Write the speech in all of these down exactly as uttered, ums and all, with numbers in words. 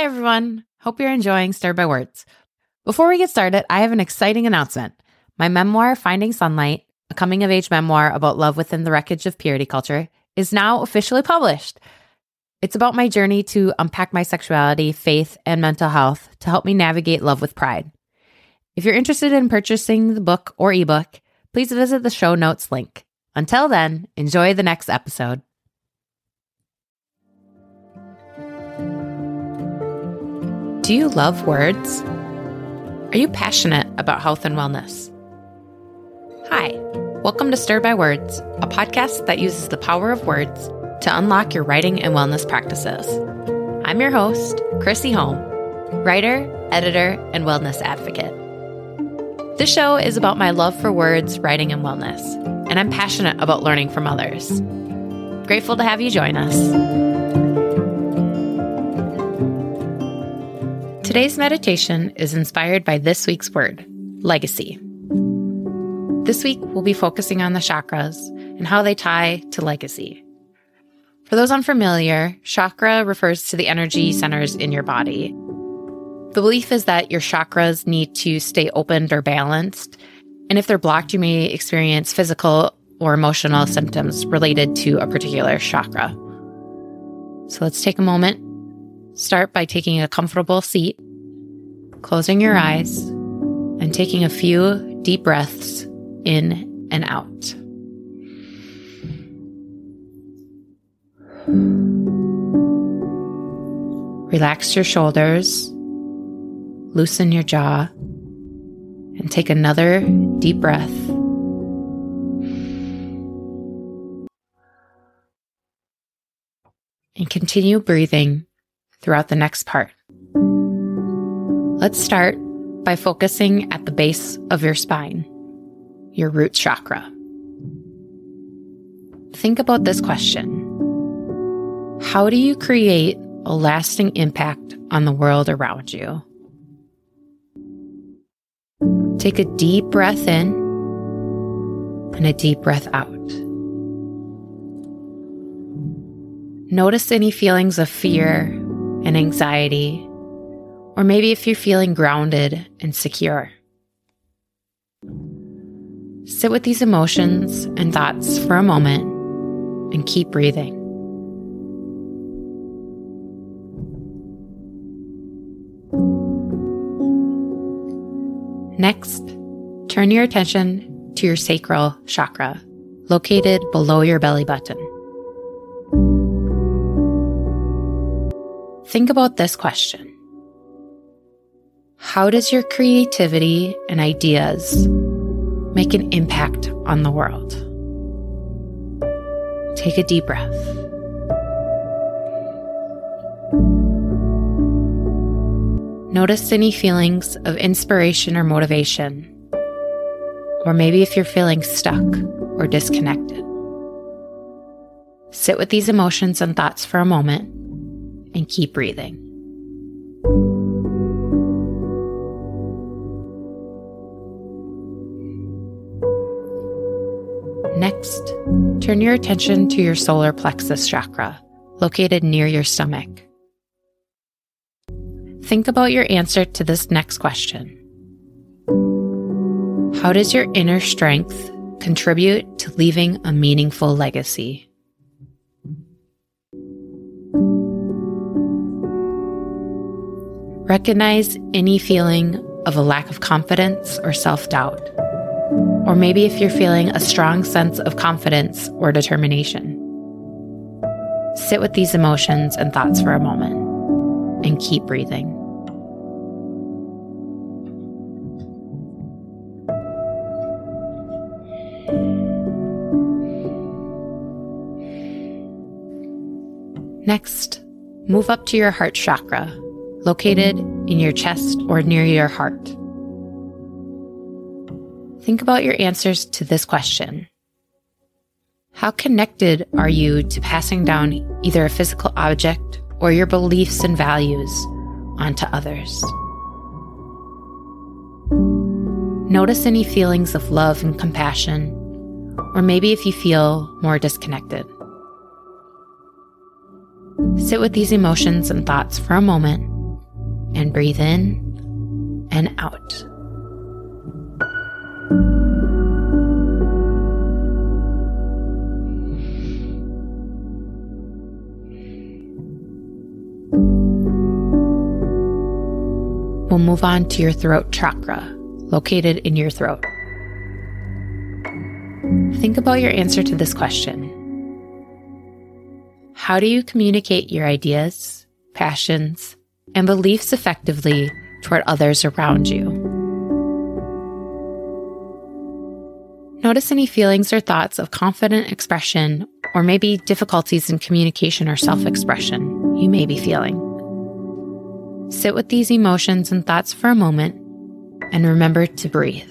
Hi, everyone. Hope you're enjoying Stirred by Words. Before we get started, I have an exciting announcement. My memoir, Finding Sunlight, a coming-of-age memoir about love within the wreckage of purity culture, is now officially published. It's about my journey to unpack my sexuality, faith, and mental health to help me navigate love with pride. If you're interested in purchasing the book or ebook, please visit the show notes link. Until then, enjoy the next episode. Do you love words? Are you passionate about health and wellness? Hi, welcome to Stirred by Words, a podcast that uses the power of words to unlock your writing and wellness practices. I'm your host, Chrissy Holm, writer, editor, and wellness advocate. This show is about my love for words, writing, and wellness, and I'm passionate about learning from others. Grateful to have you join us. Today's meditation is inspired by this week's word, legacy. This week, we'll be focusing on the chakras and how they tie to legacy. For those unfamiliar, chakra refers to the energy centers in your body. The belief is that your chakras need to stay opened or balanced, and if they're blocked, you may experience physical or emotional symptoms related to a particular chakra. So let's take a moment. Start by taking a comfortable seat, closing your eyes, and taking a few deep breaths in and out. Relax your shoulders, loosen your jaw, and take another deep breath. And continue breathing throughout the next part. Let's start by focusing at the base of your spine, your root chakra. Think about this question. How do you create a lasting impact on the world around you? Take a deep breath in and a deep breath out. Notice any feelings of fear and anxiety, or maybe if you're feeling grounded and secure. Sit with these emotions and thoughts for a moment and keep breathing. Next, turn your attention to your sacral chakra, located below your belly button. Think about this question. How does your creativity and ideas make an impact on the world? Take a deep breath. Notice any feelings of inspiration or motivation, or maybe if you're feeling stuck or disconnected. Sit with these emotions and thoughts for a moment and keep breathing. Next, turn your attention to your solar plexus chakra, located near your stomach. Think about your answer to this next question. How does your inner strength contribute to leaving a meaningful legacy? Recognize any feeling of a lack of confidence or self-doubt, or maybe if you're feeling a strong sense of confidence or determination. Sit with these emotions and thoughts for a moment and keep breathing. Next, move up to your heart chakra, located in your chest or near your heart. Think about your answers to this question. How connected are you to passing down either a physical object or your beliefs and values onto others? Notice any feelings of love and compassion, or maybe if you feel more disconnected. Sit with these emotions and thoughts for a moment and breathe in and out. We'll move on to your throat chakra, located in your throat. Think about your answer to this question. How do you communicate your ideas, passions, and beliefs effectively toward others around you? Notice any feelings or thoughts of confident expression, or maybe difficulties in communication or self-expression you may be feeling. Sit with these emotions and thoughts for a moment and remember to breathe.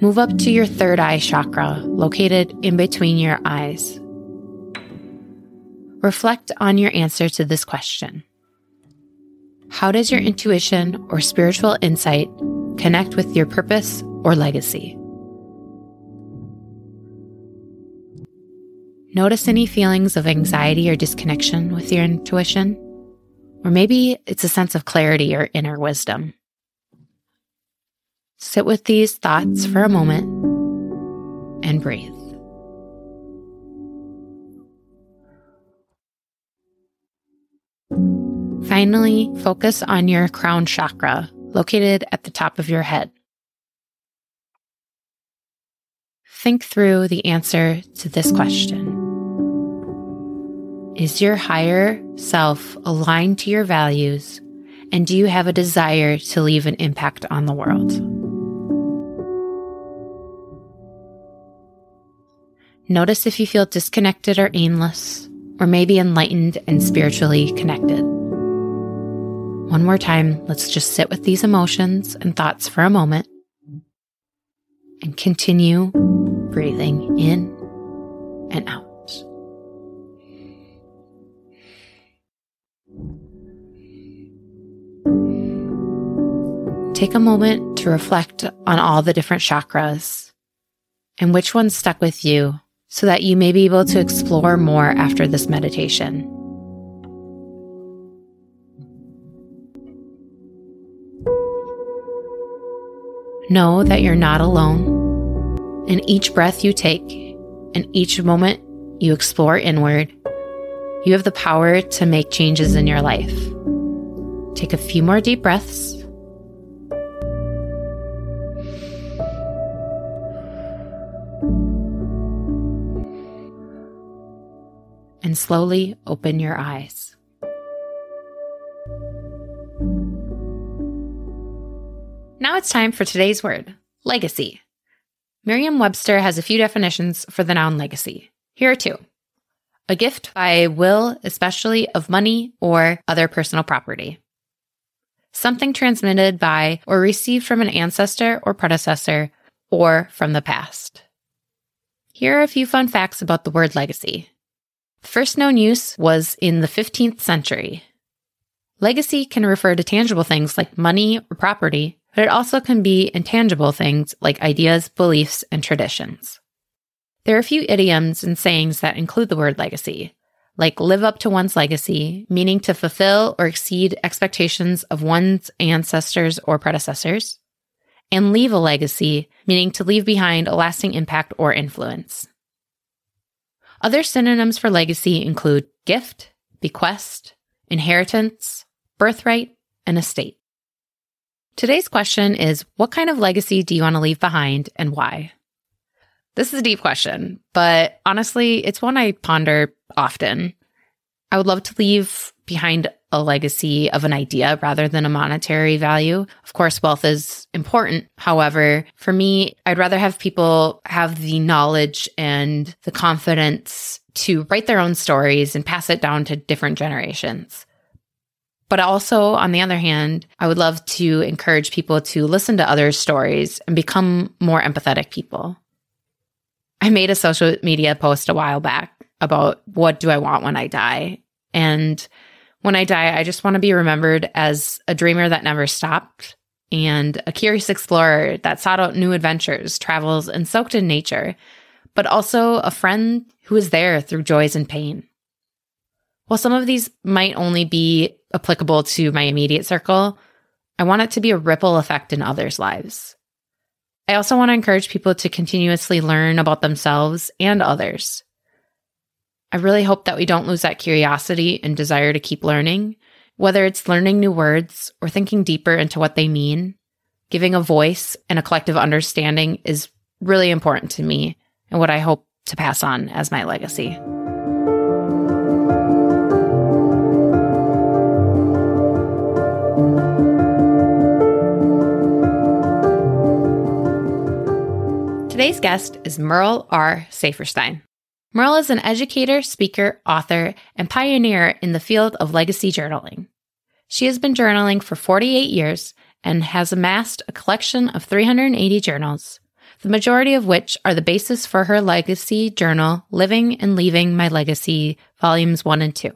Move up to your third eye chakra, located in between your eyes. Reflect on your answer to this question. How does your intuition or spiritual insight connect with your purpose or legacy? Notice any feelings of anxiety or disconnection with your intuition, or maybe it's a sense of clarity or inner wisdom. Sit with these thoughts for a moment and breathe. Finally, focus on your crown chakra, located at the top of your head. Think through the answer to this question. Is your higher self aligned to your values, and do you have a desire to leave an impact on the world? Notice if you feel disconnected or aimless, or maybe enlightened and spiritually connected. One more time, let's just sit with these emotions and thoughts for a moment and continue breathing in and out. Take a moment to reflect on all the different chakras and which one stuck with you so that you may be able to explore more after this meditation. Know that you're not alone. In each breath you take, in each moment you explore inward, you have the power to make changes in your life. Take a few more deep breaths. And slowly open your eyes. Now it's time for today's word, legacy. Merriam-Webster has a few definitions for the noun legacy. Here are two. A gift by will, especially of money or other personal property. Something transmitted by or received from an ancestor or predecessor or from the past. Here are a few fun facts about the word legacy. The first known use was in the fifteenth century. Legacy can refer to tangible things like money or property, but it also can be intangible things like ideas, beliefs, and traditions. There are a few idioms and sayings that include the word legacy, like live up to one's legacy, meaning to fulfill or exceed expectations of one's ancestors or predecessors, and leave a legacy, meaning to leave behind a lasting impact or influence. Other synonyms for legacy include gift, bequest, inheritance, birthright, and estate. Today's question is, what kind of legacy do you want to leave behind and why? This is a deep question, but honestly, it's one I ponder often. I would love to leave behind a legacy of an idea rather than a monetary value. Of course, wealth is important. However, for me, I'd rather have people have the knowledge and the confidence to write their own stories and pass it down to different generations. But also, on the other hand, I would love to encourage people to listen to others' stories and become more empathetic people. I made a social media post a while back about what do I want when I die. And when I die, I just want to be remembered as a dreamer that never stopped and a curious explorer that sought out new adventures, travels, and soaked in nature, but also a friend who is there through joys and pain. While some of these might only be applicable to my immediate circle, I want it to be a ripple effect in others' lives. I also want to encourage people to continuously learn about themselves and others. I really hope that we don't lose that curiosity and desire to keep learning, whether it's learning new words or thinking deeper into what they mean. Giving a voice and a collective understanding is really important to me and what I hope to pass on as my legacy. Today's guest is Merle R. Saferstein. Merle is an educator, speaker, author, and pioneer in the field of legacy journaling. She has been journaling for forty-eight years and has amassed a collection of three hundred eighty journals, the majority of which are the basis for her legacy journal, Living and Leaving My Legacy, Volumes one and two.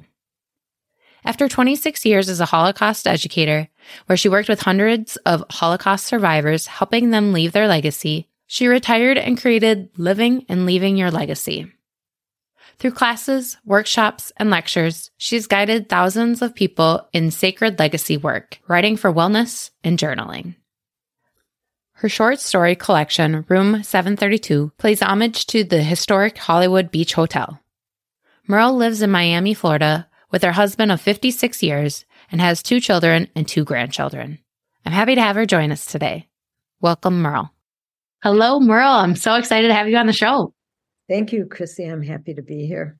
After twenty-six years as a Holocaust educator, where she worked with hundreds of Holocaust survivors, helping them leave their legacy, she retired and created Living and Leaving Your Legacy. Through classes, workshops, and lectures, she's guided thousands of people in sacred legacy work, writing for wellness, and journaling. Her short story collection, Room seven thirty-two, plays homage to the historic Hollywood Beach Hotel. Merle lives in Miami, Florida, with her husband of fifty-six years and has two children and two grandchildren. I'm happy to have her join us today. Welcome, Merle. Hello, Merle. I'm so excited to have you on the show. Thank you, Chrissy. I'm happy to be here.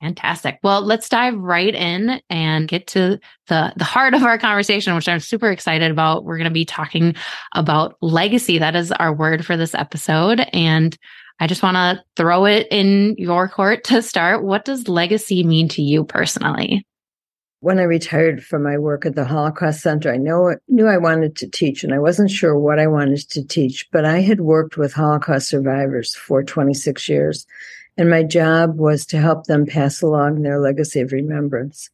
Fantastic. Well, let's dive right in and get to the, the heart of our conversation, which I'm super excited about. We're going to be talking about legacy. That is our word for this episode. And I just want to throw it in your court to start. What does legacy mean to you personally? When I retired from my work at the Holocaust Center, I know, knew I wanted to teach, and I wasn't sure what I wanted to teach, but I had worked with Holocaust survivors for twenty-six years, and my job was to help them pass along their legacy of remembrance.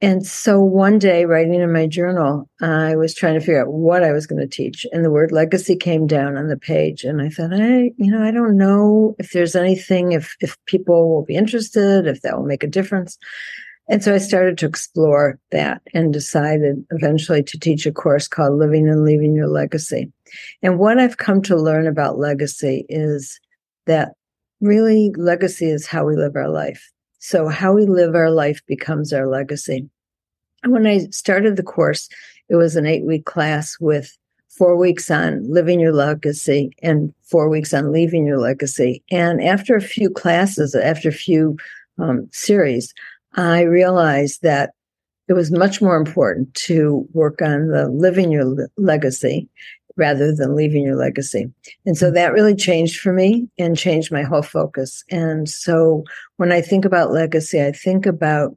And so one day, writing in my journal, I was trying to figure out what I was going to teach, and the word legacy came down on the page, and I thought, I, you know, I don't know if there's anything, if if people will be interested, if that will make a difference. And so I started to explore that and decided eventually to teach a course called Living and Leaving Your Legacy. And what I've come to learn about legacy is that really legacy is how we live our life. So how we live our life becomes our legacy. And when I started the course, it was an eight-week class with four weeks on living your legacy and four weeks on leaving your legacy. And after a few classes, after a few um, series, I realized that it was much more important to work on the living your le- legacy rather than leaving your legacy. And so that really changed for me and changed my whole focus. And so when I think about legacy, I think about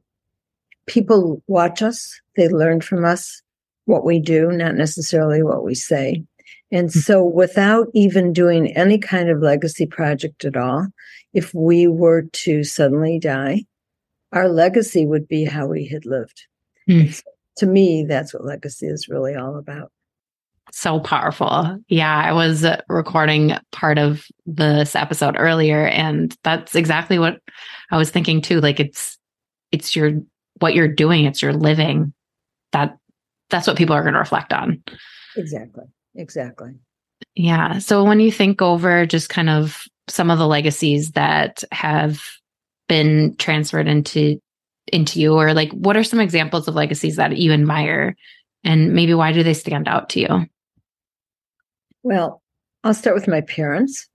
people watch us, they learn from us what we do, not necessarily what we say. And so without even doing any kind of legacy project at all, if we were to suddenly die, our legacy would be how we had lived. Mm. So to me, that's what legacy is really all about. So powerful. Yeah, I was recording part of this episode earlier, and that's exactly what I was thinking too. Like it's, it's your, what you're doing, it's your living. That, that's what people are going to reflect on. Exactly. Exactly. Yeah. So when you think over just kind of some of the legacies that have been transferred into into you, or like what are some examples of legacies that you admire, and maybe why do they stand out to you? Well, I'll start with my parents.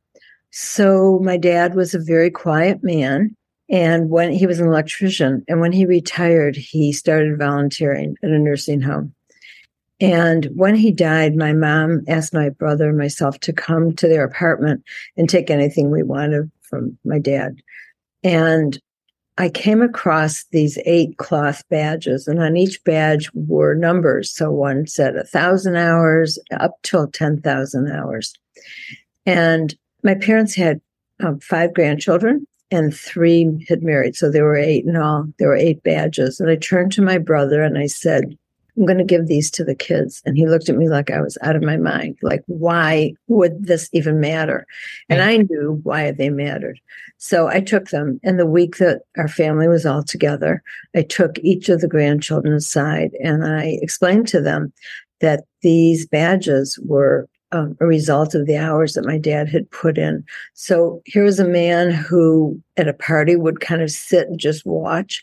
So my dad was a very quiet man, and when he was an electrician, and when he retired, he started volunteering at a nursing home. And when he died, my mom asked my brother and myself to come to their apartment and take anything we wanted from my dad. And I came across these eight cloth badges, and on each badge were numbers. So one said one thousand hours up till ten thousand hours. And my parents had um, five grandchildren, and three had married. So there were eight in all. There were eight badges. And I turned to my brother and I said, I'm going to give these to the kids. And he looked at me like I was out of my mind. Like, why would this even matter? And I knew why they mattered. So I took them. And the week that our family was all together, I took each of the grandchildren aside and I explained to them that these badges were Um, a result of the hours that my dad had put in. So here was a man who at a party would kind of sit and just watch,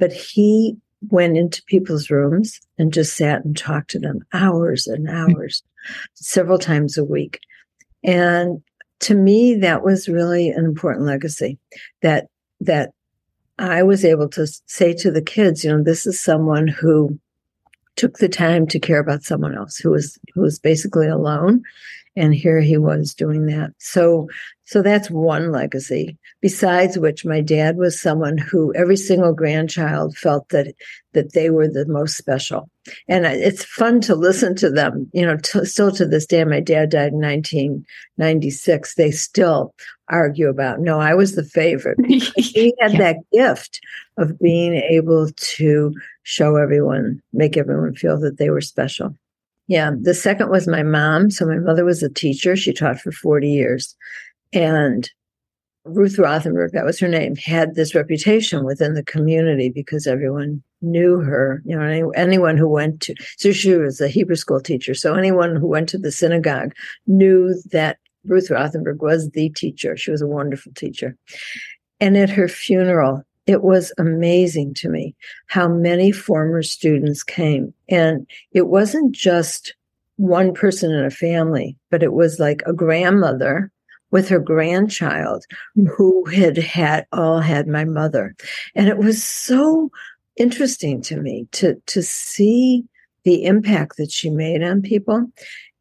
but he went into people's rooms and just sat and talked to them hours and hours, mm-hmm. several times a week. And to me, that was really an important legacy that, that I was able to say to the kids, you know, this is someone who took the time to care about someone else who was who was basically alone, and here he was doing that. So so that's one legacy. Besides which, my dad was someone who every single grandchild felt that that they were the most special, and it's fun to listen to them. You know, t- still to this day, my dad died in nineteen ninety-six. They still argue about, no, I was the favorite. He had yeah. that gift of being able to show everyone, make everyone feel that they were special. Yeah. The second was my mom. So my mother was a teacher. She taught for forty years. And Ruth Rothenberg, that was her name, had this reputation within the community because everyone knew her. You know, any, anyone who went to, so she was a Hebrew school teacher. So anyone who went to the synagogue knew that Ruth Rothenberg was the teacher. She was a wonderful teacher. And at her funeral, it was amazing to me how many former students came. And it wasn't just one person in a family, but it was like a grandmother with her grandchild who had had all had my mother. And it was so interesting to me to, to see the impact that she made on people.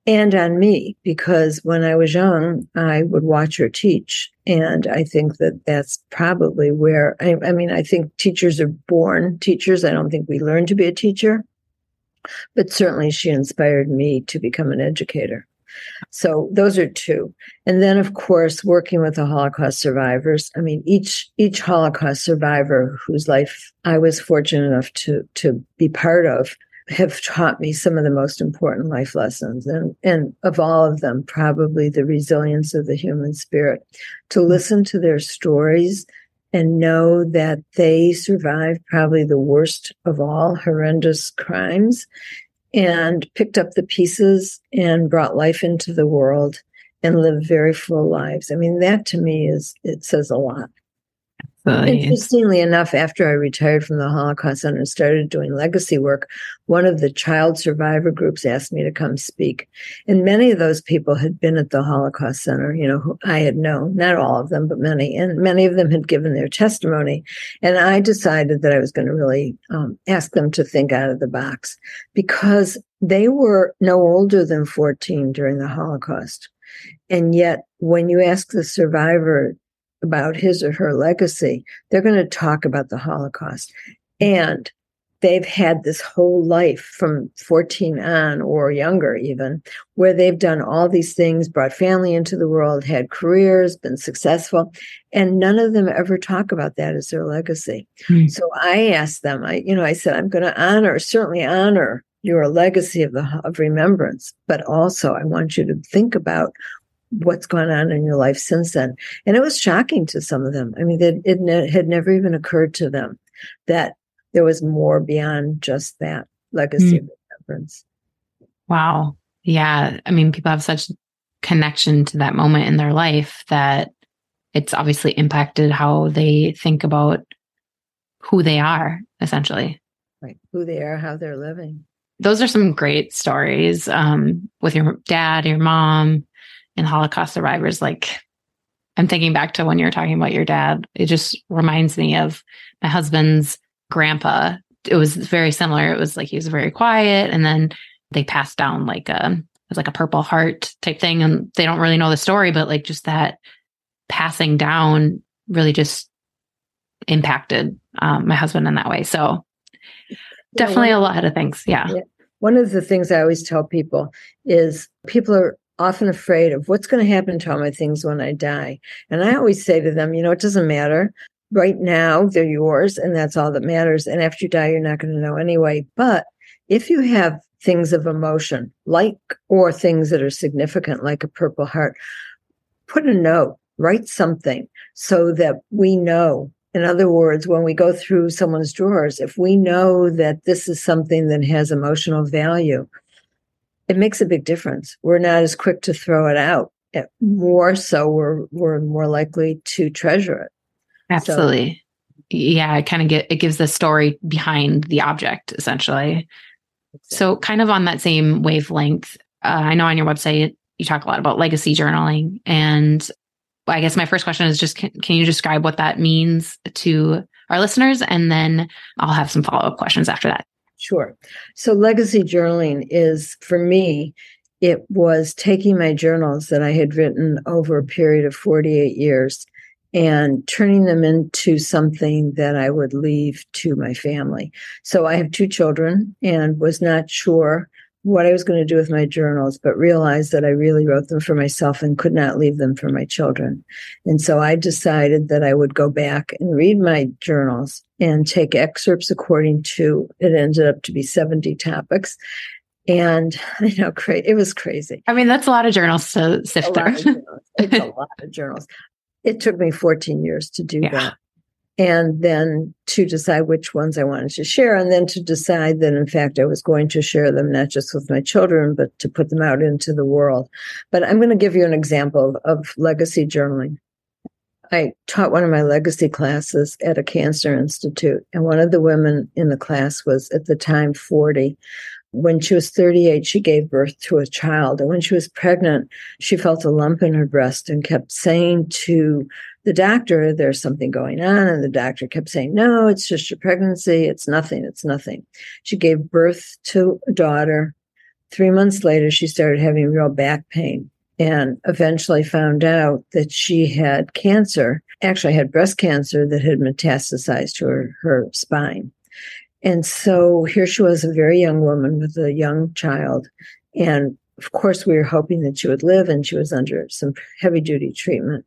And on me, because when I was young, I would watch her teach. And I think that that's probably where, I, I mean, I think teachers are born teachers. I don't think we learn to be a teacher. But certainly she inspired me to become an educator. So those are two. And then, of course, working with the Holocaust survivors. I mean, each each Holocaust survivor whose life I was fortunate enough to to be part of have taught me some of the most important life lessons. And, and of all of them, probably the resilience of the human spirit, to listen to their stories and know that they survived probably the worst of all horrendous crimes and picked up the pieces and brought life into the world and lived very full lives. I mean, that to me is, it says a lot. Uh, Interestingly yeah. enough, after I retired from the Holocaust Center and started doing legacy work, one of the child survivor groups asked me to come speak. And many of those people had been at the Holocaust Center, you know, who I had known, not all of them, but many. And many of them had given their testimony. And I decided that I was going to really um, ask them to think out of the box, because they were no older than fourteen during the Holocaust. And yet, when you ask the survivor about his or her legacy, they're going to talk about the Holocaust. And they've had this whole life from fourteen on or younger even, where they've done all these things, brought family into the world, had careers, been successful. And none of them ever talk about that as their legacy. Mm. So I asked them, I, you know, I said, I'm going to honor, certainly honor your legacy of the of remembrance, but also I want you to think about what's gone on in your life since then. And it was shocking to some of them. I mean, it, it ne- had never even occurred to them that there was more beyond just that legacy mm. of remembrance. Wow. Yeah. I mean, people have such connection to that moment in their life that it's obviously impacted how they think about who they are, essentially. Right. Who they are, how they're living. Those are some great stories um, with your dad, your mom, and Holocaust survivors. Like, I'm thinking back to when you were talking about your dad, it just reminds me of my husband's grandpa. It was very similar. It was like, he was very quiet. And then they passed down like a, it was like a Purple Heart type thing. And they don't really know the story, but like just that passing down really just impacted um, my husband in that way. So definitely yeah, one, a lot of things. Yeah. yeah. One of the things I always tell people is people are often afraid of what's going to happen to all my things when I die. And I always say to them, you know, it doesn't matter. Right now, they're yours, and that's all that matters. And after you die, you're not going to know anyway. But if you have things of emotion, like, or things that are significant, like a Purple Heart, put a note, write something so that we know. In other words, when we go through someone's drawers, if we know that this is something that has emotional value, it makes a big difference. We're not as quick to throw it out. It, more so, we're we're more likely to treasure it. Absolutely. So, yeah, it kind of get, it gives the story behind the object, essentially. Exactly. So kind of on that same wavelength, uh, I know on your website, you talk a lot about legacy journaling. And I guess my first question is just, can, can you describe what that means to our listeners? And then I'll have some follow-up questions after that. Sure. So legacy journaling is, for me, it was taking my journals that I had written over a period of forty-eight years and turning them into something that I would leave to my family. So I have two children and was not sure what I was going to do with my journals, but realized that I really wrote them for myself and could not leave them for my children. And so I decided that I would go back and read my journals and take excerpts according to, it ended up to be seventy topics. And I know, cra- it was crazy. I mean, that's a lot of journals to sift through. It's a lot of journals. It took me fourteen years to do yeah. that. And then to decide which ones I wanted to share, and then to decide that, in fact, I was going to share them, not just with my children, but to put them out into the world. But I'm going to give you an example of legacy journaling. I taught one of my legacy classes at a cancer institute, and one of the women in the class was, at the time, forty. When she was thirty-eight, she gave birth to a child. And when she was pregnant, she felt a lump in her breast and kept saying to the doctor, there's something going on. And the doctor kept saying, no, it's just your pregnancy. It's nothing. It's nothing. She gave birth to a daughter. Three months later, she started having real back pain and eventually found out that she had cancer, actually had breast cancer that had metastasized to her, her spine. And so here she was, a very young woman with a young child. And of course, we were hoping that she would live, and she was under some heavy-duty treatment.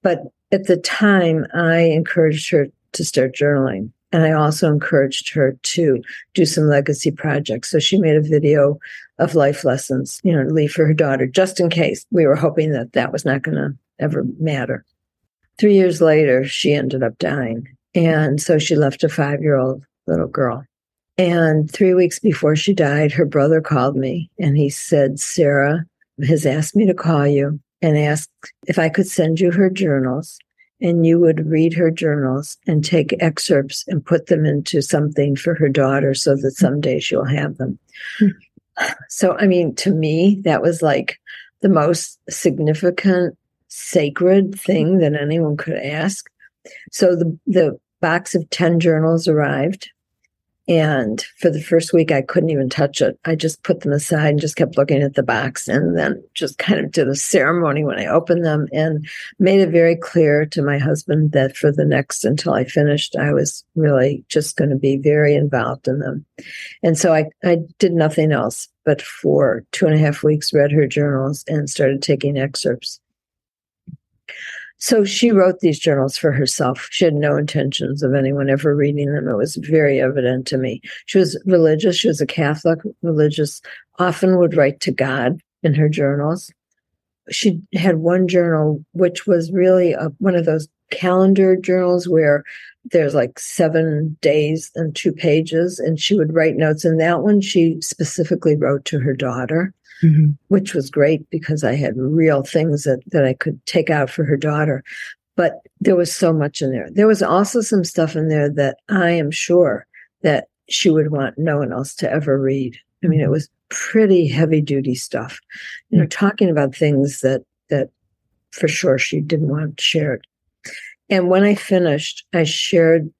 But at the time, I encouraged her to start journaling. And I also encouraged her to do some legacy projects. So she made a video of life lessons, you know, to leave for her daughter, just in case. We were hoping that that was not going to ever matter. Three years later, she ended up dying. And so she left a five-year-old little girl. And three weeks before she died, her brother called me and he said, Sarah has asked me to call you and ask if I could send you her journals and you would read her journals and take excerpts and put them into something for her daughter so that someday she'll have them. Mm-hmm. So, I mean, to me, that was like the most significant, sacred thing that anyone could ask. So the, the, box of ten journals arrived, and for the first week I couldn't even touch it. I just put them aside and just kept looking at the box, and then just kind of did a ceremony when I opened them and made it very clear to my husband that for the next, until I finished, I was really just going to be very involved in them. And so I, I did nothing else, but for two and a half weeks read her journals and started taking excerpts. So she wrote these journals for herself. She had no intentions of anyone ever reading them. It was very evident to me. She was religious. She was a Catholic, religious, often would write to God in her journals. She had one journal, which was really a, one of those calendar journals where there's like seven days and two pages, and she would write notes. And that one she specifically wrote to her daughter. Mm-hmm. Which was great because I had real things that, that I could take out for her daughter. But there was so much in there. There was also some stuff in there that I am sure that she would want no one else to ever read. I mean, it was pretty heavy-duty stuff, you know, mm-hmm. talking about things that, that for sure she didn't want shared. And when I finished, I shared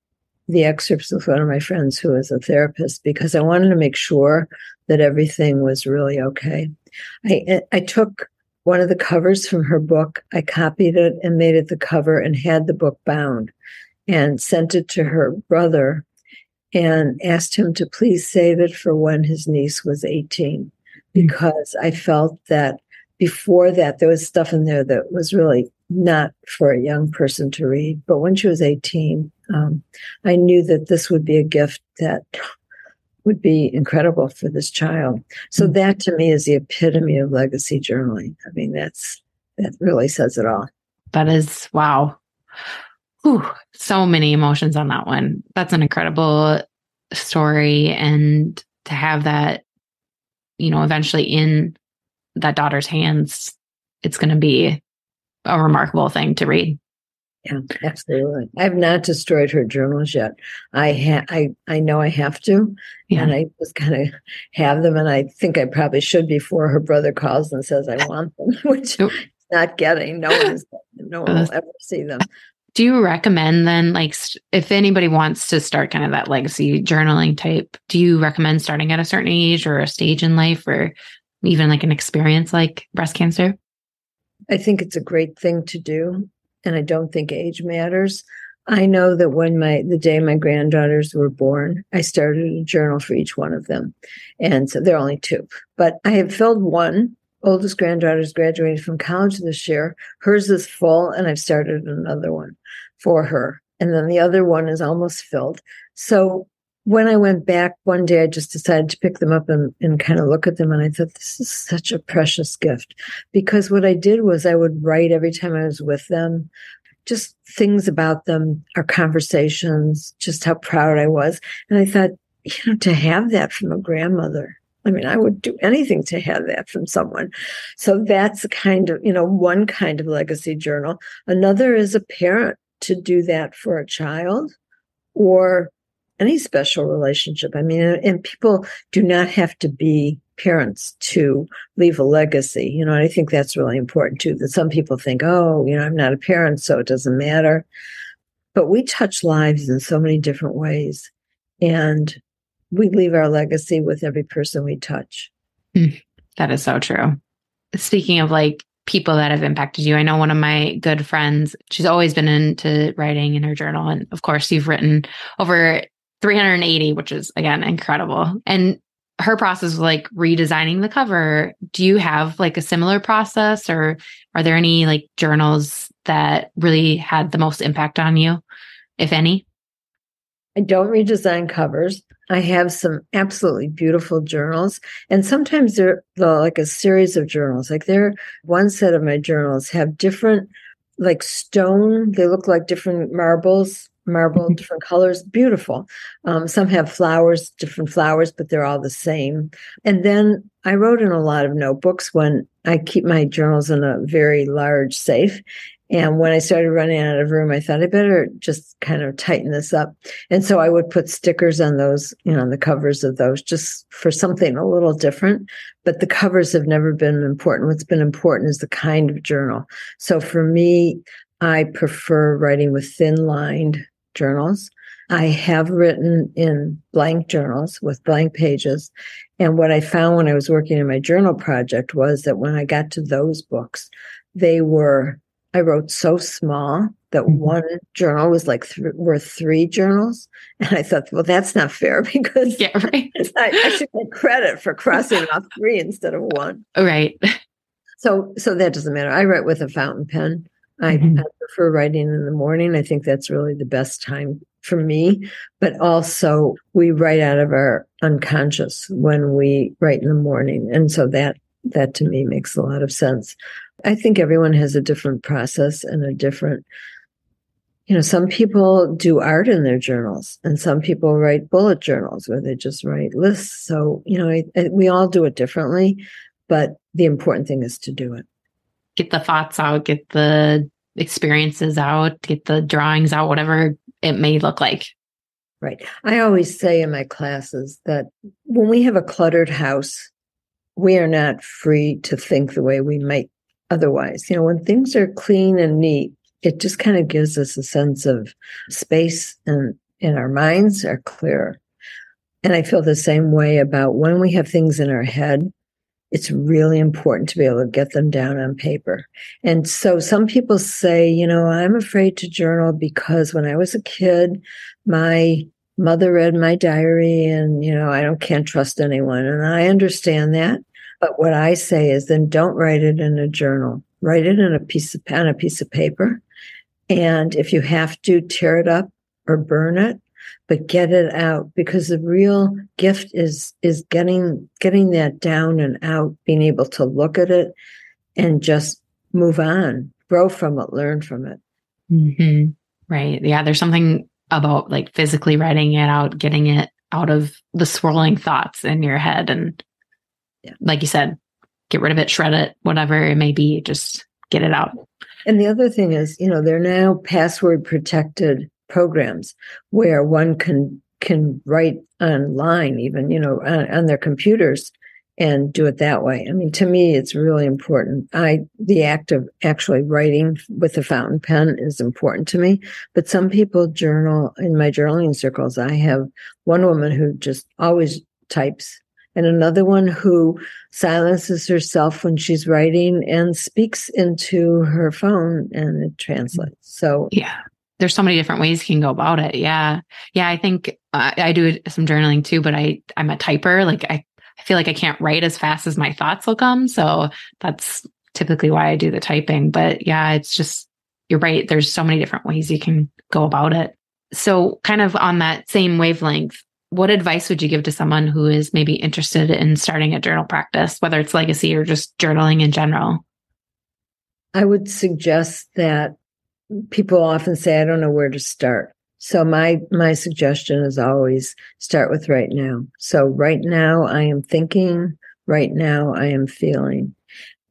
the excerpts with one of my friends who is a therapist because I wanted to make sure that everything was really okay. I I took one of the covers from her book, I copied it and made it the cover and had the book bound and sent it to her brother and asked him to please save it for when his niece was eighteen because I felt that before that there was stuff in there that was really not for a young person to read. But when she was eighteen, um, I knew that this would be a gift that would be incredible for this child. So that to me is the epitome of legacy journaling. I mean, that's that really says it all. That is, wow. Whew, so many emotions on that one. That's an incredible story. And to have that, you know, eventually in that daughter's hands, it's going to be a remarkable thing to read. Yeah, absolutely. I've not destroyed her journals yet. I ha- I I know I have to, yeah. And I just kind of have them, and I think I probably should before her brother calls and says I want them, which he's not getting. No one's, no one will ever see them. Do you recommend then, like, if anybody wants to start kind of that legacy journaling type, do you recommend starting at a certain age or a stage in life, or even like an experience like breast cancer? I think it's a great thing to do. And I don't think age matters. I know that when my the day my granddaughters were born, I started a journal for each one of them. And so there are only two. But I have filled one. Oldest granddaughter's graduated from college this year. Hers is full, and I've started another one for her. And then the other one is almost filled. So when I went back one day, I just decided to pick them up and, and kind of look at them. And I thought, this is such a precious gift, because what I did was I would write every time I was with them, just things about them, our conversations, just how proud I was. And I thought, you know, to have that from a grandmother, I mean, I would do anything to have that from someone. So that's kind of, you know, one kind of legacy journal. Another is a parent to do that for a child or any special relationship. I mean, and people do not have to be parents to leave a legacy. You know, I think that's really important too, that some people think, oh, you know, I'm not a parent, so it doesn't matter. But we touch lives in so many different ways, and we leave our legacy with every person we touch. Mm, that is so true. Speaking of like people that have impacted you, I know one of my good friends, she's always been into writing in her journal. And of course, you've written over three hundred eighty, which is, again, incredible. And her process was like redesigning the cover. Do you have like a similar process, or are there any like journals that really had the most impact on you, if any? I don't redesign covers. I have some absolutely beautiful journals. And sometimes they're like a series of journals. Like they're one set of my journals have different like stone. They look like different marbles. Marble, different colors, beautiful. Um, some have flowers, different flowers, but they're all the same. And then I wrote in a lot of notebooks. When I keep my journals in a very large safe. And when I started running out of room, I thought I better just kind of tighten this up. And so I would put stickers on those, you know, on the covers of those, just for something a little different. But the covers have never been important. What's been important is the kind of journal. So for me, I prefer writing with thin-lined journals. I have written in blank journals with blank pages. And what I found when I was working in my journal project was that when I got to those books, they were, I wrote so small that mm-hmm. one journal was like th- worth three journals. And I thought, well, that's not fair, because yeah, right. I, I should get credit for crossing off three instead of one. Right. So, so that doesn't matter. I write with a fountain pen. I, I prefer writing in the morning. I think that's really the best time for me. But also, we write out of our unconscious when we write in the morning. And so that, that to me makes a lot of sense. I think everyone has a different process and a different, you know, some people do art in their journals, and some people write bullet journals where they just write lists. So, you know, I, I, we all do it differently, but the important thing is to do it. Get the thoughts out, get the experiences out, get the drawings out, whatever it may look like. Right. I always say in my classes that when we have a cluttered house, we are not free to think the way we might otherwise. You know, when things are clean and neat, it just kind of gives us a sense of space, and, and our minds are clearer. And I feel the same way about when we have things in our head. It's really important to be able to get them down on paper. And so some people say, you know, I'm afraid to journal because when I was a kid, my mother read my diary, and, you know, I don't can't trust anyone. And I understand that. But what I say is then don't write it in a journal. Write it in a piece of, on a piece of paper. And if you have to, tear it up or burn it. but get it out, because the real gift is is getting getting that down and out, being able to look at it and just move on, grow from it, learn from it. Mm-hmm. Right. Yeah. There's something about like physically writing it out, getting it out of the swirling thoughts in your head. And yeah. like you said, get rid of it, shred it, whatever it may be, just get it out. And the other thing is, you know, they're now password protected programs where one can can write online, even, you know, on, on their computers and do it that way. I mean, to me, it's really important. I the act of actually writing with a fountain pen is important to me. But some people journal. In my journaling circles, I have one woman who just always types, and another one who silences herself when she's writing and speaks into her phone and it translates. So yeah, there's so many different ways you can go about it. Yeah. Yeah. I think uh, I do some journaling too, but I, I'm a typer. Like I, I feel like I can't write as fast as my thoughts will come. So that's typically why I do the typing, but yeah, it's just, you're right. There's so many different ways you can go about it. So kind of on that same wavelength, what advice would you give to someone who is maybe interested in starting a journal practice, whether it's legacy or just journaling in general? I would suggest that people often say, I don't know where to start. So my, my suggestion is always start with right now. So right now I am thinking, right now I am feeling.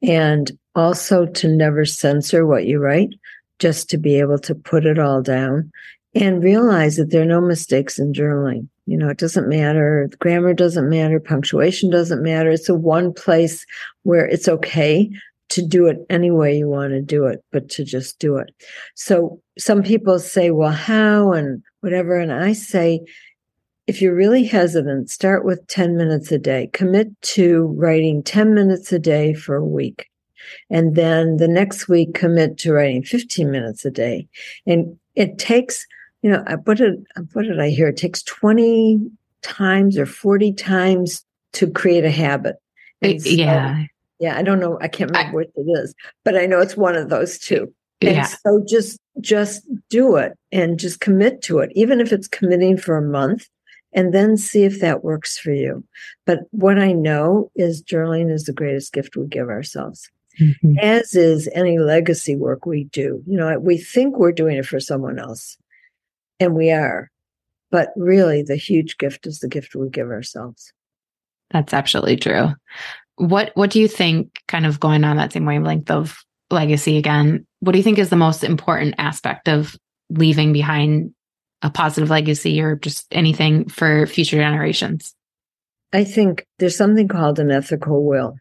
And also to never censor what you write, just to be able to put it all down and realize that there are no mistakes in journaling. You know, it doesn't matter. Grammar doesn't matter. Punctuation doesn't matter. It's a one place where it's okay to do it any way you want to do it, but to just do it. So some people say, well, how and whatever. And I say, if you're really hesitant, start with ten minutes a day. Commit to writing ten minutes a day for a week. And then the next week, commit to writing fifteen minutes a day. And it takes... You know, what did, what did I hear? It takes twenty times or forty times to create a habit. And yeah. So, yeah. I don't know. I can't remember I, what it is, but I know it's one of those two. And yeah. So just, just do it and just commit to it, even if it's committing for a month, and then see if that works for you. But what I know is journaling is the greatest gift we give ourselves. Mm-hmm. As is any legacy work we do. You know, we think we're doing it for someone else. And we are. But really, the huge gift is the gift we give ourselves. That's absolutely true. What What do you think, kind of going on that same wavelength of legacy again, what do you think is the most important aspect of leaving behind a positive legacy or just anything for future generations? I think there's something called an ethical will.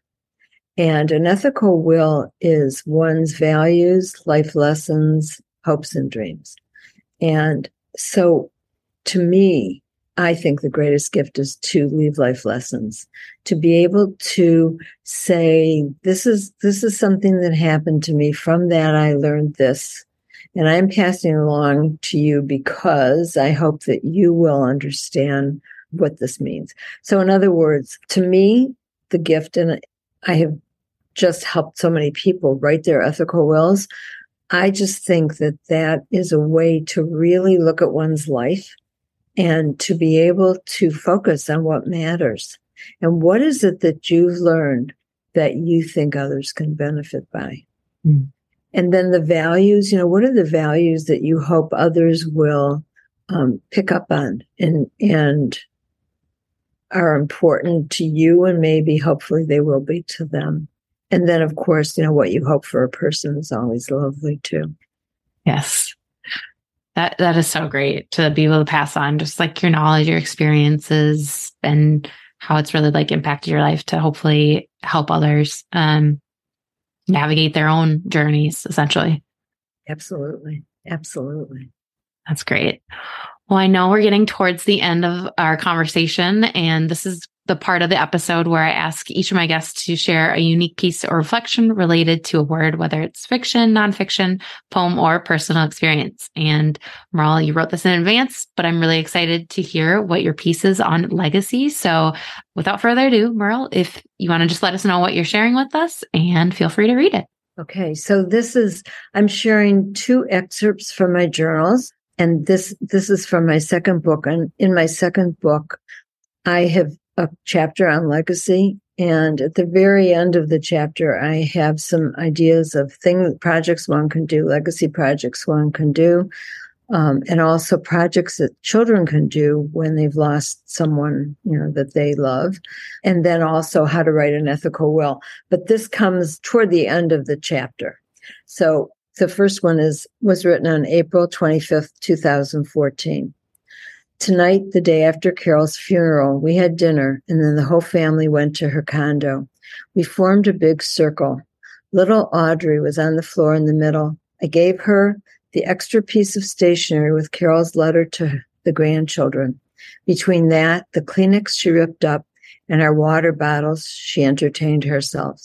And an ethical will is one's values, life lessons, hopes, and dreams. And so to me, I think the greatest gift is to leave life lessons, to be able to say, this is this is something that happened to me. From that, I learned this. And I'm passing along to you because I hope that you will understand what this means. So in other words, to me, the gift, and I have just helped so many people write their ethical wills, I just think that that is a way to really look at one's life and to be able to focus on what matters. And what is it that you've learned that you think others can benefit by? Mm. And then the values, you know, what are the values that you hope others will um, pick up on and, and are important to you, and maybe hopefully they will be to them? And then, of course, you know, what you hope for a person is always lovely, too. Yes. That That is so great to be able to pass on just like your knowledge, your experiences, and how it's really like impacted your life to hopefully help others um, navigate their own journeys, essentially. Absolutely. Absolutely. That's great. Well, I know we're getting towards the end of our conversation, and this is the part of the episode where I ask each of my guests to share a unique piece or reflection related to a word, whether it's fiction, nonfiction, poem, or personal experience. And Merle, you wrote this in advance, but I'm really excited to hear what your piece is on legacy. So without further ado, Merle, if you want to just let us know what you're sharing with us, and feel free to read it. Okay. So this is, I'm sharing two excerpts from my journals. And this this is from my second book. And in my second book, I have a chapter on legacy. And at the very end of the chapter, I have some ideas of things, projects one can do, legacy projects one can do, um, and also projects that children can do when they've lost someone, you know, that they love, and then also how to write an ethical will. But this comes toward the end of the chapter. So the first one is was written on April twenty-fifth, two thousand fourteen. Tonight, the day after Carol's funeral, we had dinner, and then the whole family went to her condo. We formed a big circle. Little Audrey was on the floor in the middle. I gave her the extra piece of stationery with Carol's letter to the grandchildren. Between that, the Kleenex she ripped up, and our water bottles, she entertained herself.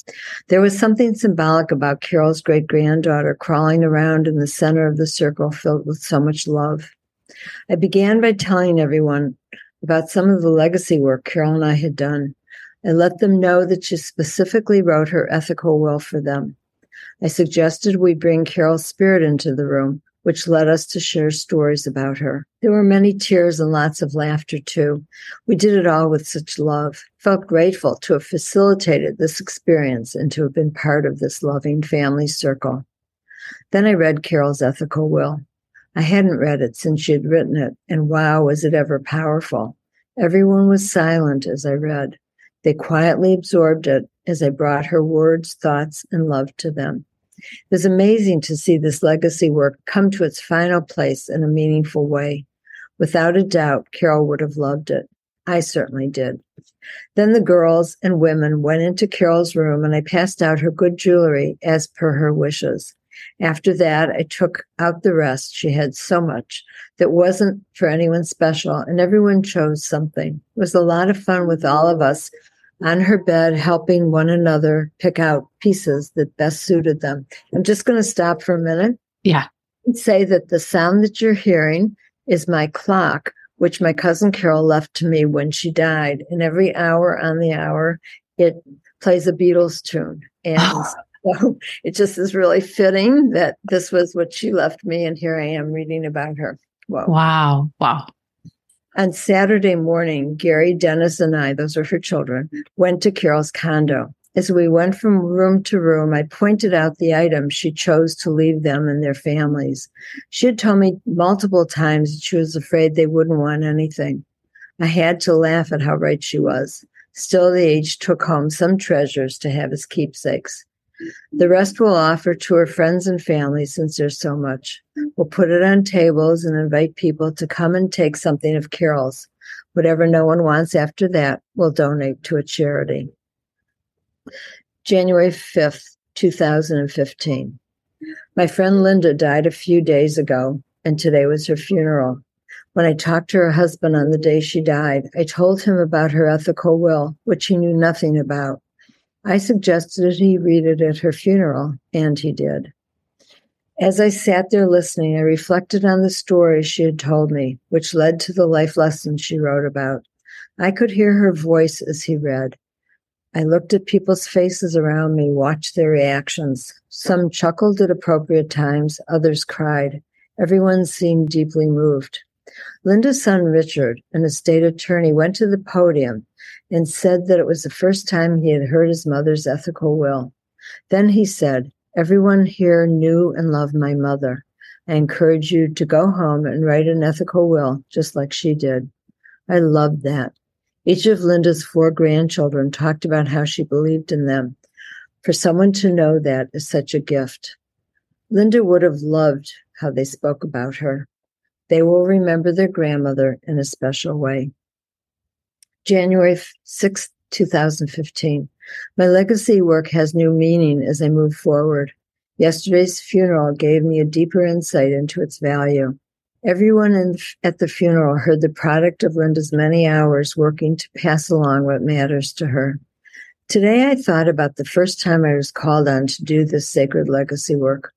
There was something symbolic about Carol's great-granddaughter crawling around in the center of the circle filled with so much love. I began by telling everyone about some of the legacy work Carol and I had done. I let them know that she specifically wrote her ethical will for them. I suggested we bring Carol's spirit into the room, which led us to share stories about her. There were many tears and lots of laughter, too. We did it all with such love. I felt grateful to have facilitated this experience and to have been part of this loving family circle. Then I read Carol's ethical will. I hadn't read it since she had written it, and wow, was it ever powerful. Everyone was silent as I read. They quietly absorbed it as I brought her words, thoughts, and love to them. It was amazing to see this legacy work come to its final place in a meaningful way. Without a doubt, Carol would have loved it. I certainly did. Then the girls and women went into Carol's room, and I passed out her good jewelry as per her wishes. After that, I took out the rest. She had so much that wasn't for anyone special, and everyone chose something. It was a lot of fun with all of us on her bed, helping one another pick out pieces that best suited them. I'm just going to stop for a minute. Yeah. And say that the sound that you're hearing is my clock, which my cousin Carol left to me when she died. And every hour on the hour, it plays a Beatles tune. And oh. So it just is really fitting that this was what she left me, and here I am reading about her. Whoa. Wow. Wow. On Saturday morning, Gary, Dennis, and I, those are her children, went to Carol's condo. As we went from room to room, I pointed out the items she chose to leave them and their families. She had told me multiple times that she was afraid they wouldn't want anything. I had to laugh at how right she was. Still, the age took home some treasures to have as keepsakes. The rest we'll offer to her friends and family since there's so much. We'll put it on tables and invite people to come and take something of Carol's. Whatever no one wants after that, we'll donate to a charity. January fifth, two thousand fifteen. My friend Linda died a few days ago, and today was her funeral. When I talked to her husband on the day she died, I told him about her ethical will, which he knew nothing about. I suggested he read it at her funeral, and he did. As I sat there listening, I reflected on the story she had told me, which led to the life lessons she wrote about. I could hear her voice as he read. I looked at people's faces around me, watched their reactions. Some chuckled at appropriate times, others cried. Everyone seemed deeply moved. Linda's son, Richard, an estate attorney, went to the podium and said that it was the first time he had heard his mother's ethical will. Then he said, "Everyone here knew and loved my mother. I encourage you to go home and write an ethical will, just like she did." I loved that. Each of Linda's four grandchildren talked about how she believed in them. For someone to know that is such a gift. Linda would have loved how they spoke about her. They will remember their grandmother in a special way. January sixth, two thousand fifteen. My legacy work has new meaning as I move forward. Yesterday's funeral gave me a deeper insight into its value. Everyone in, at the funeral heard the product of Linda's many hours working to pass along what matters to her. Today I thought about the first time I was called on to do this sacred legacy work.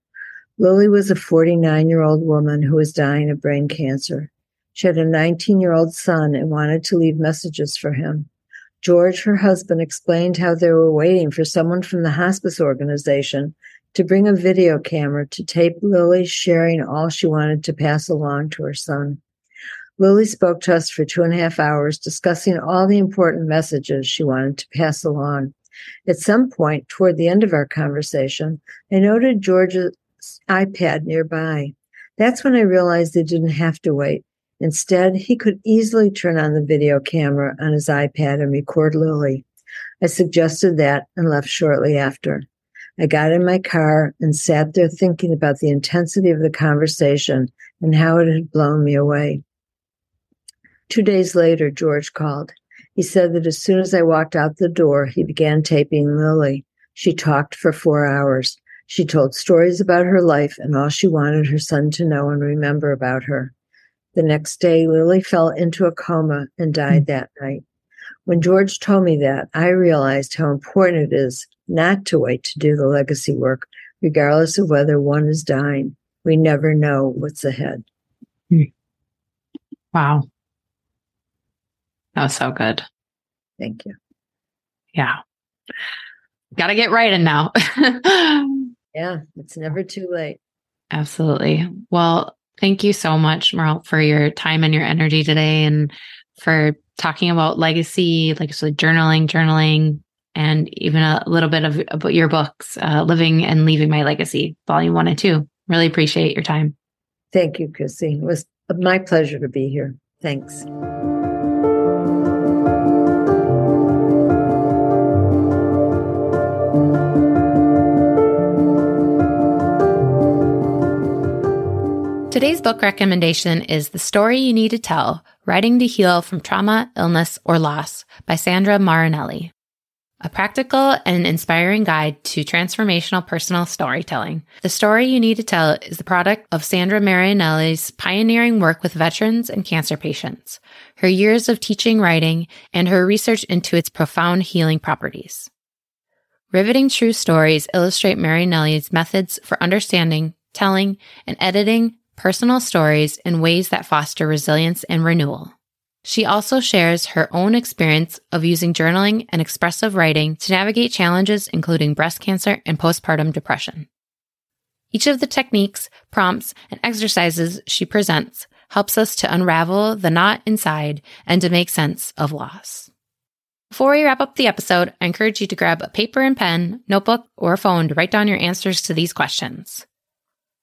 Lily was a forty-nine-year-old woman who was dying of brain cancer. She had a nineteen-year-old son and wanted to leave messages for him. George, her husband, explained how they were waiting for someone from the hospice organization to bring a video camera to tape Lily sharing all she wanted to pass along to her son. Lily spoke to us for two and a half hours, discussing all the important messages she wanted to pass along. At some point toward the end of our conversation, I noted George's iPad nearby. That's when I realized they didn't have to wait. Instead, he could easily turn on the video camera on his iPad and record Lily. I suggested that and left shortly after. I got in my car and sat there thinking about the intensity of the conversation and how it had blown me away. Two days later, George called. He said that as soon as I walked out the door, he began taping Lily. She talked for four hours. She told stories about her life and all she wanted her son to know and remember about her. The next day, Lily fell into a coma and died that night. When George told me that, I realized how important it is not to wait to do the legacy work, regardless of whether one is dying. We never know what's ahead. Wow. That was so good. Thank you. Yeah. Got to get writing now. Yeah, it's never too late. Absolutely. Well, thank you so much, Merle, for your time and your energy today and for talking about legacy, like so journaling, journaling, and even a little bit of about your books, uh, Living and Leaving My Legacy, Volume one and two. Really appreciate your time. Thank you, Chrissy. It was my pleasure to be here. Thanks. Today's book recommendation is The Story You Need to Tell: Writing to Heal from Trauma, Illness, or Loss by Sandra Marinella. A practical and inspiring guide to transformational personal storytelling. The Story You Need to Tell is the product of Sandra Marinella's pioneering work with veterans and cancer patients, her years of teaching writing, and her research into its profound healing properties. Riveting true stories illustrate Marinella's methods for understanding, telling, and editing personal stories in ways that foster resilience and renewal. She also shares her own experience of using journaling and expressive writing to navigate challenges including breast cancer and postpartum depression. Each of the techniques, prompts, and exercises she presents helps us to unravel the knot inside and to make sense of loss. Before we wrap up the episode, I encourage you to grab a paper and pen, notebook, or phone to write down your answers to these questions.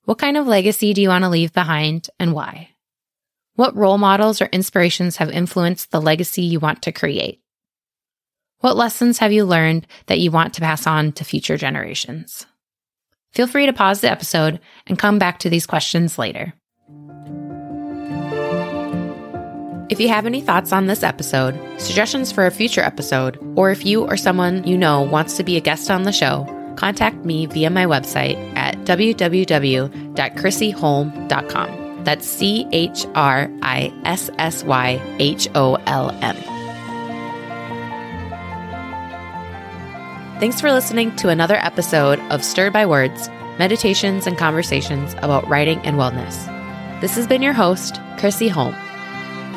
What kind of legacy do you want to leave behind and why? What role models or inspirations have influenced the legacy you want to create? What lessons have you learned that you want to pass on to future generations? Feel free to pause the episode and come back to these questions later. If you have any thoughts on this episode, suggestions for a future episode, or if you or someone you know wants to be a guest on the show, contact me via my website at w w w dot chrissy holm dot com. That's C H R I S S Y H O L M. Thanks for listening to another episode of Stirred by Words, Meditations and Conversations about Writing and Wellness. This has been your host, Chrissy Holm.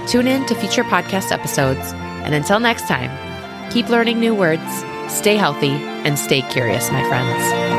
Tune in to future podcast episodes, and until next time, keep learning new words, stay healthy, and stay curious, my friends.